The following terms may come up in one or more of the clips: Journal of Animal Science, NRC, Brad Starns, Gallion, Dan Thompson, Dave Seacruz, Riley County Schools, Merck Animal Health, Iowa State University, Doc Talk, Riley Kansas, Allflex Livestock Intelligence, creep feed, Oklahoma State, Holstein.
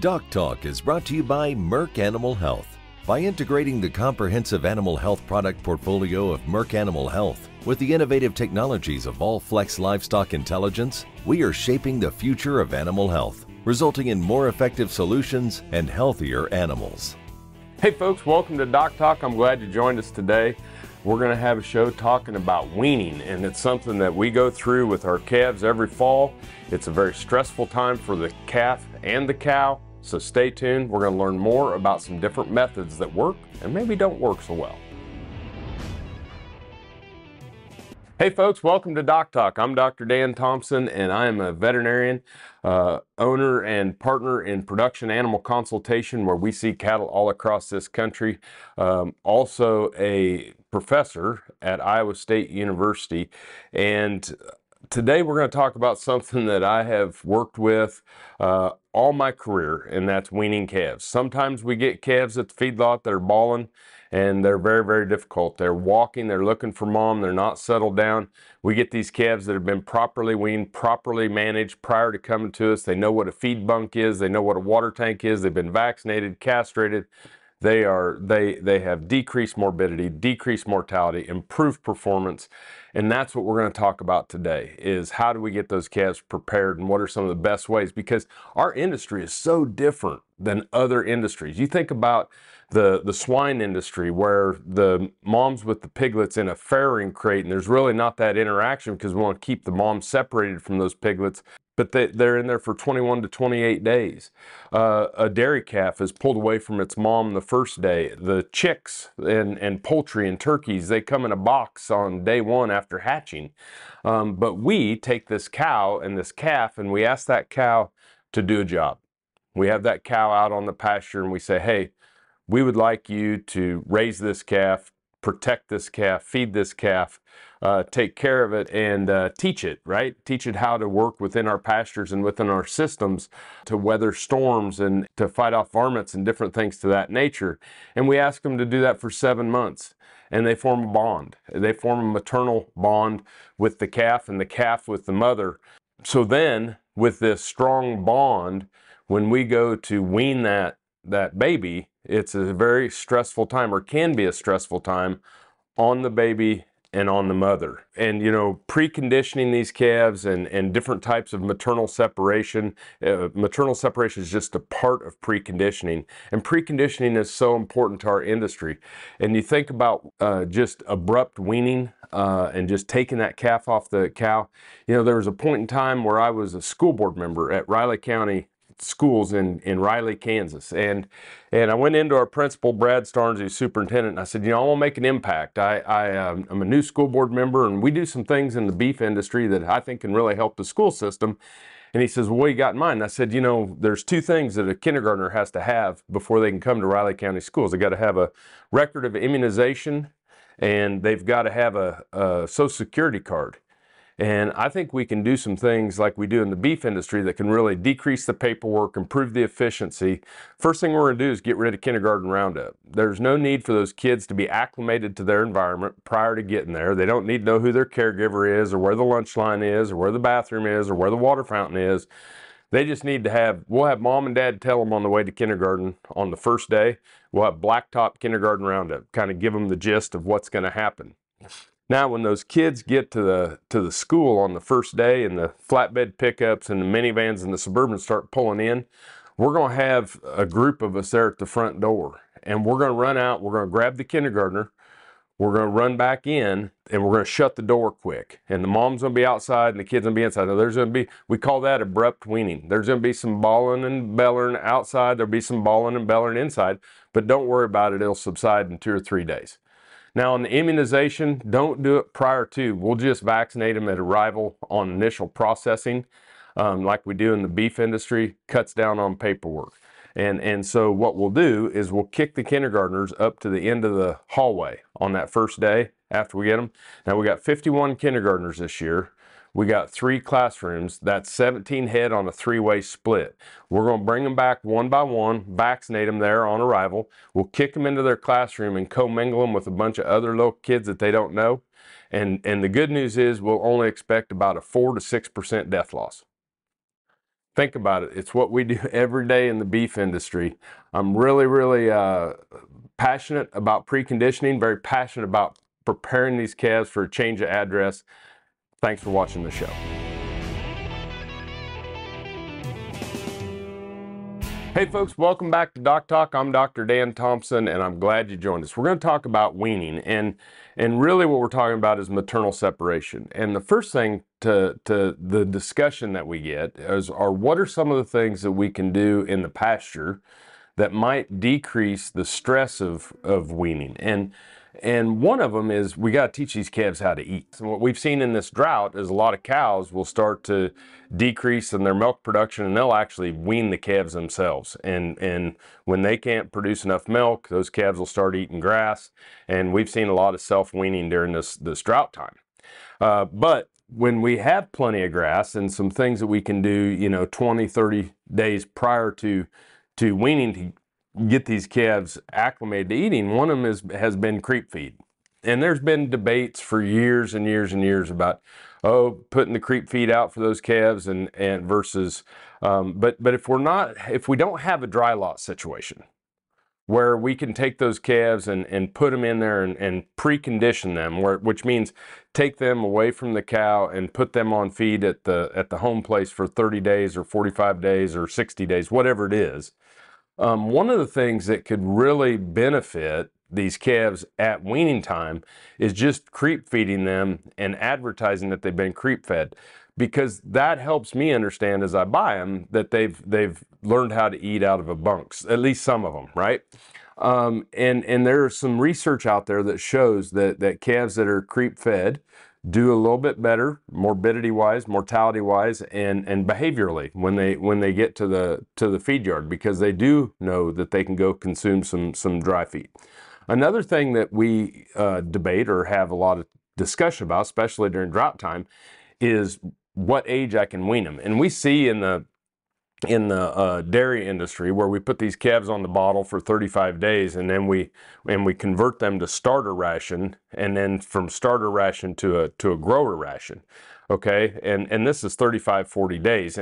Doc Talk is brought to you by Merck Animal Health. By integrating the comprehensive animal health product portfolio of Merck Animal Health with the innovative technologies of Allflex Livestock Intelligence, we are shaping the future of animal health, resulting in more effective solutions and healthier animals. Hey folks, welcome to Doc Talk. I'm glad you joined us today. We're going to have a show talking about weaning, and it's something that we go through with our calves every fall. It's a very stressful time for the calf and the cow. So stay tuned, we're going to learn more about some different methods that work and maybe don't work so well. Hey folks, welcome to Doc Talk. I'm Dr. Dan Thompson, and I am a veterinarian, owner and partner in production animal consultation, where we see cattle all across this country. Also a professor at Iowa State University, and today we're going to talk about something that I have worked with all my career, and that's weaning calves. Sometimes we get calves at the feedlot that are bawling, and they're very, very difficult. They're walking, they're looking for mom, they're not settled down. We get these calves that have been properly weaned, properly managed prior to coming to us. They know what a feed bunk is, they know what a water tank is, they've been vaccinated, castrated. They have decreased morbidity, decreased mortality, improved performance, and that's what we're going to talk about today, is how do we get those calves prepared and what are some of the best ways, because our industry is so different than other industries. You think about the swine industry, where the mom's with the piglets in a farrowing crate, and there's really not that interaction because we want to keep the mom separated from those piglets. But they're in there for 21 to 28 days. A dairy calf is pulled away from its mom the first day. The chicks and poultry and turkeys, they come in a box on day one after hatching. But we take this cow and this calf, and we ask that cow to do a job. We have that cow out on the pasture, and we say, hey, we would like you to raise this calf, protect this calf, feed this calf, take care of it, and teach it, right? Teach it how to work within our pastures and within our systems to weather storms and to fight off varmints and different things to that nature. And we ask them to do that for 7 months, and they form a bond. They form a maternal bond with the calf and the calf with the mother. So then with this strong bond, when we go to wean that baby, it's a very stressful time, or can be a stressful time, on the baby and on the mother. And you know, preconditioning these calves and different types of maternal separation. Maternal separation is just a part of preconditioning, and preconditioning is so important to our industry. And you think about just abrupt weaning and just taking that calf off the cow. You know, there was a point in time where I was a school board member at Riley County Schools in Riley, Kansas, and I went into our principal, Brad Starns, who's superintendent, and I said, you know, I want to make an impact. I'm a new school board member, and we do some things in the beef industry that I think can really help the school system. And he says, well, what do you got in mind? And I said, you know, there's two things that a kindergartner has to have before they can come to Riley County Schools. They got to have a record of immunization, and they've got to have a Social Security card. And I think we can do some things like we do in the beef industry that can really decrease the paperwork, improve the efficiency. First thing we're going to do is get rid of kindergarten roundup. There's no need for those kids to be acclimated to their environment prior to getting there. They don't need to know who their caregiver is, or where the lunch line is, or where the bathroom is, or where the water fountain is. They just need to have, we'll have mom and dad tell them on the way to kindergarten on the first day, we'll have blacktop kindergarten roundup, kind of give them the gist of what's going to happen. Now, when those kids get to the school on the first day, and the flatbed pickups and the minivans and the Suburbans start pulling in, we're going to have a group of us there at the front door, and we're going to run out, we're going to grab the kindergartner, we're going to run back in, and we're going to shut the door quick. And the mom's going to be outside and the kid's going to be inside. Now, there's going to be, we call that abrupt weaning. There's going to be some bawling and bellering outside, there'll be some bawling and bellering inside, but don't worry about it, it'll subside in 2 or 3 days. Now, on the immunization, don't do it prior to. We'll just vaccinate them at arrival on initial processing, like we do in the beef industry. Cuts down on paperwork. And so what we'll do is we'll kick the kindergartners up to the end of the hallway on that first day after we get them. Now, we got 51 kindergartners this year. We got 3 classrooms. That's 17 head on a 3-way split. We're going to bring them back one by one, vaccinate them there on arrival. We'll kick them into their classroom and commingle them with a bunch of other little kids that they don't know. And the good news is we'll only expect about a 4 to 6% death loss. think about it. It's what we do every day in the beef industry. I'm really passionate about preconditioning, very passionate about preparing these calves for a change of address. Thanks for watching the show. Hey folks, welcome back to Doc Talk. I'm Dr. Dan Thompson, and I'm glad you joined us. We're going to talk about weaning, and really what we're talking about is maternal separation. And the first thing to the discussion that we get are what are some of the things that we can do in the pasture that might decrease the stress of weaning. And one of them is we got to teach these calves how to eat. And what we've seen in this drought is a lot of cows will start to decrease in their milk production, and they'll actually wean the calves themselves. And when they can't produce enough milk, those calves will start eating grass. And we've seen a lot of self-weaning during this drought time. But when we have plenty of grass and some things that we can do, you know, 20, 30 days prior to weaning to get these calves acclimated to eating, one of them has been creep feed. And there's been debates for years and years and years about, oh, putting the creep feed out for those calves and versus, but if we don't have a dry lot situation where we can take those calves and put them in there and precondition them, which means take them away from the cow and put them on feed at the home place for 30 days or 45 days or 60 days, whatever it is. One of the things that could really benefit these calves at weaning time is just creep feeding them and advertising that they've been creep fed, because that helps me understand as I buy them that they've learned how to eat out of a bunk, at least some of them, right? And there's some research out there that shows that calves that are creep fed do a little bit better morbidity wise, mortality wise, and behaviorally when they get to the feed yard, because they do know that they can go consume some dry feed. Another thing that we debate or have a lot of discussion about, especially during drought time, is what age I can wean them. And we see in the dairy industry where we put these calves on the bottle for 35 days and then we convert them to starter ration, and then from starter ration to a grower ration, okay? And this is 35, 40 days.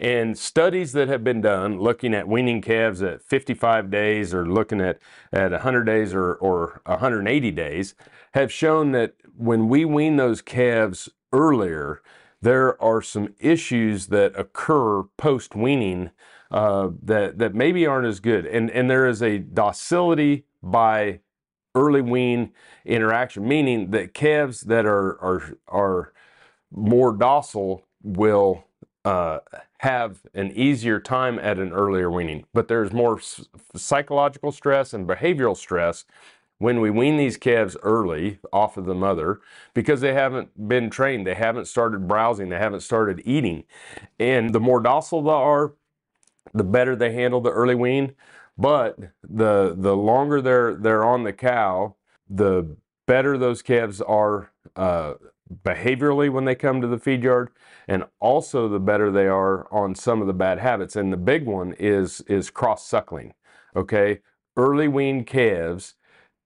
And studies that have been done looking at weaning calves at 55 days or looking at 100 days or 180 days have shown that when we wean those calves earlier, there are some issues that occur post-weaning that maybe aren't as good. And there is a docility by early wean interaction, meaning that calves that are more docile will have an easier time at an earlier weaning. But there's more psychological stress and behavioral stress when we wean these calves early off of the mother, because they haven't been trained, they haven't started browsing, they haven't started eating. And the more docile they are, the better they handle the early wean. But the longer they're on the cow, the better those calves are behaviorally when they come to the feed yard, and also the better they are on some of the bad habits. And the big one is cross-suckling, okay? Early weaned calves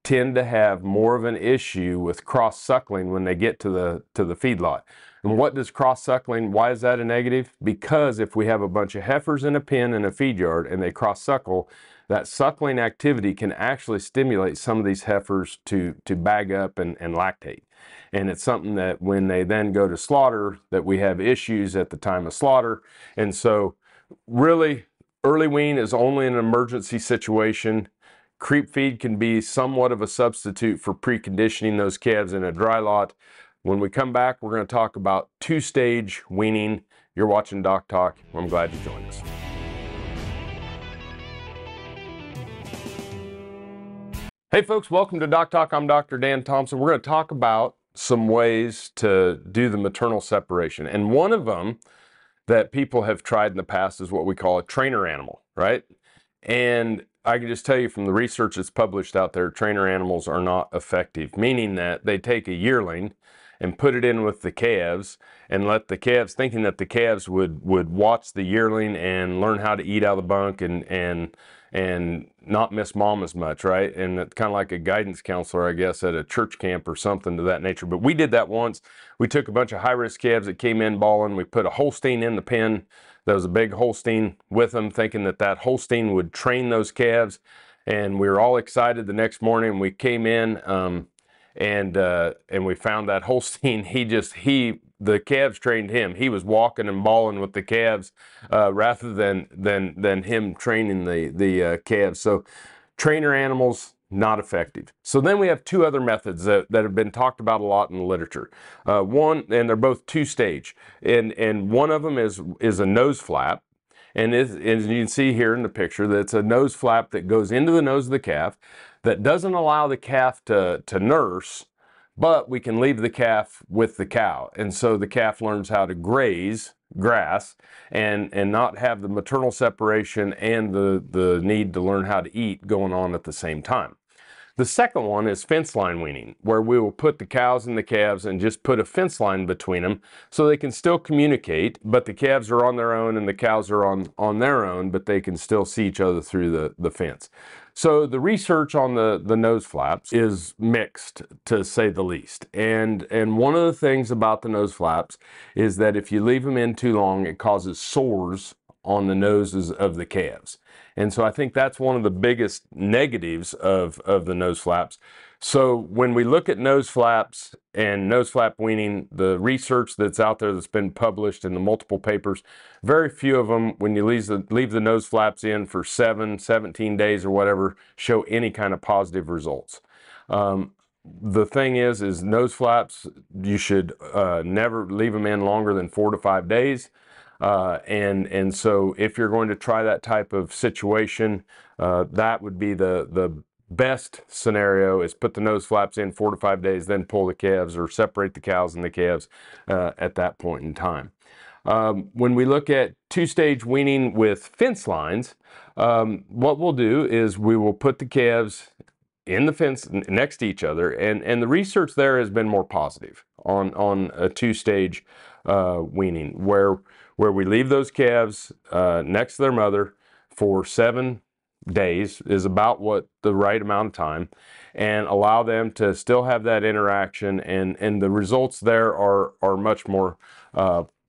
tend to have more of an issue with cross-suckling when they get to the feedlot. And what does cross-suckling, why is that a negative? Because if we have a bunch of heifers in a pen in a feed yard and they cross-suckle, that suckling activity can actually stimulate some of these heifers to bag up and lactate. And it's something that when they then go to slaughter, that we have issues at the time of slaughter. And so really, early wean is only an emergency situation. Creep feed can be somewhat of a substitute for preconditioning those calves in a dry lot. When we come back, we're going to talk about two-stage weaning. You're watching Doc Talk. I'm glad you joined us. Hey folks, welcome to Doc Talk. I'm Dr. Dan Thompson. We're going to talk about some ways to do the maternal separation. And one of them that people have tried in the past is what we call a trainer animal, right? And I can just tell you from the research that's published out there, trainer animals are not effective, meaning that they take a yearling and put it in with the calves and let the calves, thinking that the calves would watch the yearling and learn how to eat out of the bunk and not miss mom as much, right? And it's kind of like a guidance counselor, I guess, at a church camp or something to that nature. But we did that once. We took a bunch of high-risk calves that came in balling. We put a Holstein in the pen There was a big Holstein with them, thinking that that Holstein would train those calves. And we were all excited the next morning. We came in and we found that Holstein, the calves trained him. He was walking and balling with the calves rather than him training the calves. So trainer animals, not effective. So then we have two other methods that have been talked about a lot in the literature. One, and they're both two-stage, and one of them is a nose flap. And as you can see here in the picture, that's a nose flap that goes into the nose of the calf that doesn't allow the calf to nurse, but we can leave the calf with the cow. And so the calf learns how to graze grass and not have the maternal separation and the need to learn how to eat going on at the same time. The second one is fence line weaning, where we will put the cows and the calves and just put a fence line between them so they can still communicate, but the calves are on their own and the cows are on their own, but they can still see each other through the fence. So the research on the nose flaps is mixed, to say the least. And one of the things about the nose flaps is that if you leave them in too long, it causes sores on the noses of the calves. And so I think that's one of the biggest negatives of the nose flaps. So when we look at nose flaps and nose flap weaning, the research that's out there that's been published in the multiple papers, very few of them, when you leave the nose flaps in for 17 days or whatever, show any kind of positive results. The thing is nose flaps, you should never leave them in longer than 4 to 5 days. And so if you're going to try that type of situation, that would be the best scenario, is put the nose flaps in 4 to 5 days, then pull the calves or separate the cows and the calves at that point in time. When we look at two-stage weaning with fence lines, what we'll do is we will put the calves in the fence next to each other, and the research there has been more positive on a two-stage weaning, where we leave those calves next to their mother for 7 days, is about what the right amount of time, and allow them to still have that interaction, and the results there are much more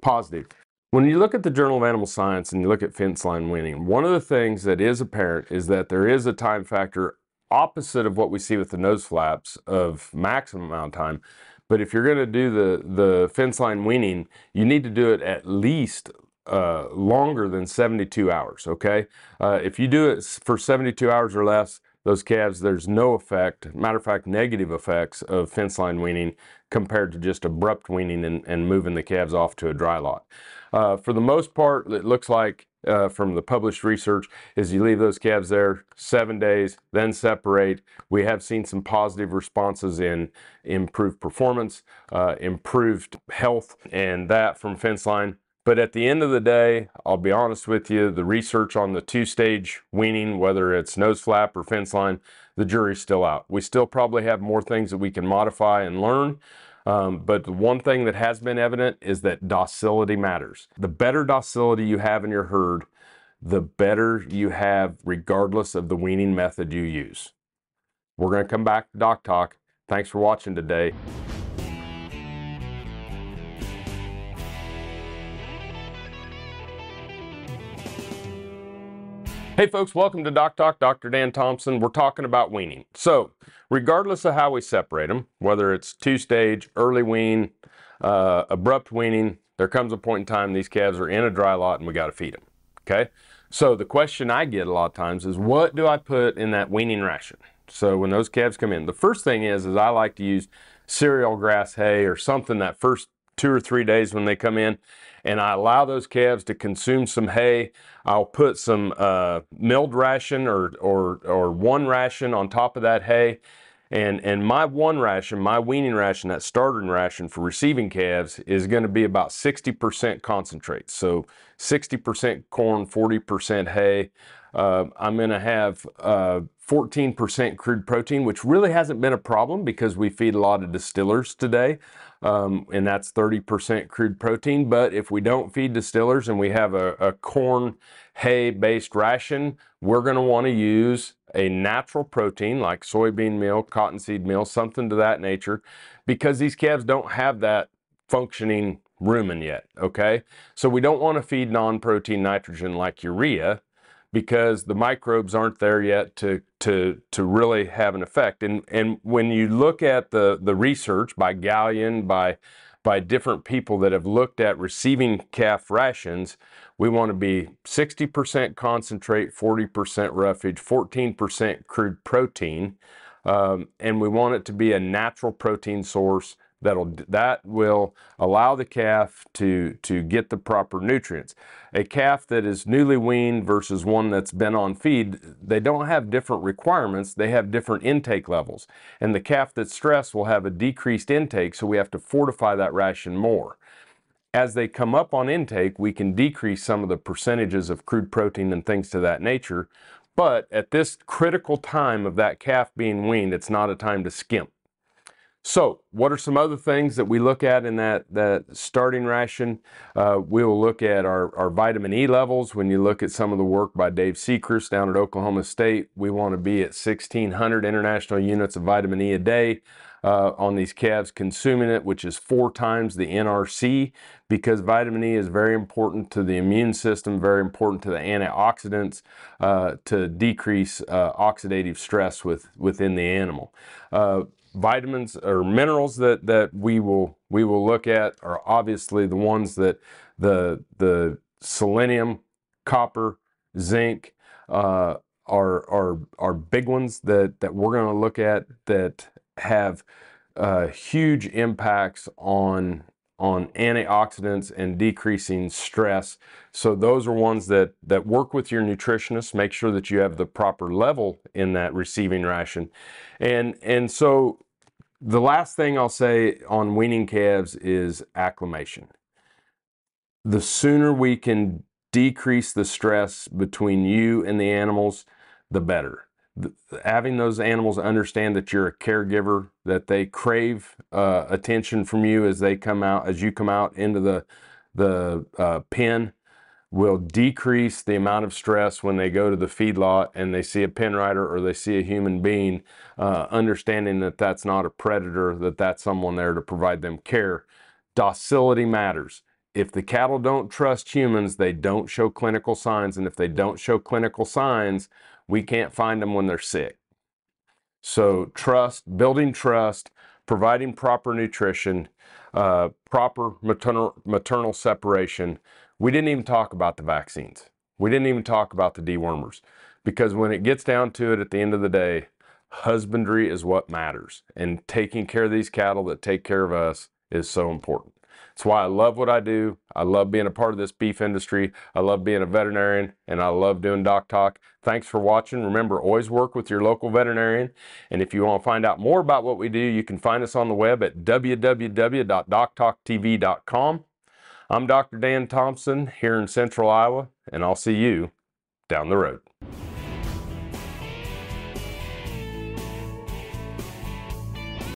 positive. When you look at the Journal of Animal Science and you look at fence line weaning, one of the things that is apparent is that there is a time factor opposite of what we see with the nose flaps of maximum amount of time. But if you're going to do the fence line weaning, you need to do it at least longer than 72 hours, okay? If you do it for 72 hours or less, those calves, there's no effect, matter of fact, negative effects of fence line weaning compared to just abrupt weaning and moving the calves off to a dry lot. For the most part, it looks like from the published research is you leave those calves there 7 days, then separate. We have seen some positive responses in improved performance, improved health, and that from fence line. But at the end of the day, I'll be honest with you, the research on the two-stage weaning, whether it's nose flap or fence line, the jury's still out. We still probably have more things that we can modify and learn. But the one thing that has been evident is that docility matters. The better docility you have in your herd, the better you have regardless of the weaning method you use. We're going to come back to Doc Talk. Thanks for watching today. Hey folks, welcome to Doc Talk, Dr. Dan Thompson. We're talking about weaning. So regardless of how we separate them, whether it's two-stage, early wean, abrupt weaning, there comes a point in time these calves are in a dry lot and we gotta feed them, okay? So the question I get a lot of times is, what do I put in that weaning ration? So when those calves come in, the first thing is I like to use cereal grass hay or something that first 2 or 3 days when they come in, and I allow those calves to consume some hay. I'll put some milled ration or one ration on top of that hay, and my one ration, my weaning ration, that starter ration for receiving calves is going to be about 60% concentrate. So 60% corn, 40% hay. I'm going to have 14% crude protein, which really hasn't been a problem because we feed a lot of distillers today, and that's 30% crude protein. But if we don't feed distillers and we have a corn hay-based ration, we're going to want to use a natural protein like soybean meal, cottonseed meal, something to that nature, because these calves don't have that functioning rumen yet, okay? So we don't want to feed non-protein nitrogen like urea because the microbes aren't there yet to really have an effect. And when you look at the research by Gallion, by different people that have looked at receiving calf rations, we want to be 60% concentrate, 40% roughage, 14% crude protein, and we want it to be a natural protein source that will allow the calf to get the proper nutrients. A calf that is newly weaned versus one that's been on feed, they don't have different requirements, they have different intake levels. And the calf that's stressed will have a decreased intake, so we have to fortify that ration more. As they come up on intake, we can decrease some of the percentages of crude protein and things to that nature. But at this critical time of that calf being weaned, it's not a time to skimp. So what are some other things that we look at in that starting ration? We will look at our vitamin E levels. When you look at some of the work by Dave Seacruz down at Oklahoma State, we want to be at 1,600 international units of vitamin E a day on these calves consuming it, which is 4 times the NRC, because vitamin E is very important to the immune system, very important to the antioxidants, to decrease oxidative stress within the animal. Vitamins or minerals that we will look at are obviously the ones that the selenium, copper, zinc are big ones that we're going to look at that have huge impacts on antioxidants and decreasing stress. So those are ones that work with your nutritionist, make sure that you have the proper level in that receiving ration. And so the last thing I'll say on weaning calves is acclimation. The sooner we can decrease the stress between you and the animals, the better. Having those animals understand that you're a caregiver, that they crave attention from you as you come out into the pen, will decrease the amount of stress when they go to the feedlot and they see a pen rider or they see a human being, understanding that that's not a predator, that that's someone there to provide them care. Docility matters. If the cattle don't trust humans, they don't show clinical signs, and if they don't show clinical signs, we can't find them when they're sick. So trust, building trust, providing proper nutrition, proper maternal separation. We didn't even talk about the vaccines. We didn't even talk about the dewormers, because when it gets down to it at the end of the day, husbandry is what matters, and taking care of these cattle that take care of us is so important. It's why I love what I do. I love being a part of this beef industry. I love being a veterinarian, and I love doing Doc Talk. Thanks for watching. Remember, always work with your local veterinarian. And if you want to find out more about what we do, you can find us on the web at www.doctalktv.com. I'm Dr. Dan Thompson here in Central Iowa, and I'll see you down the road.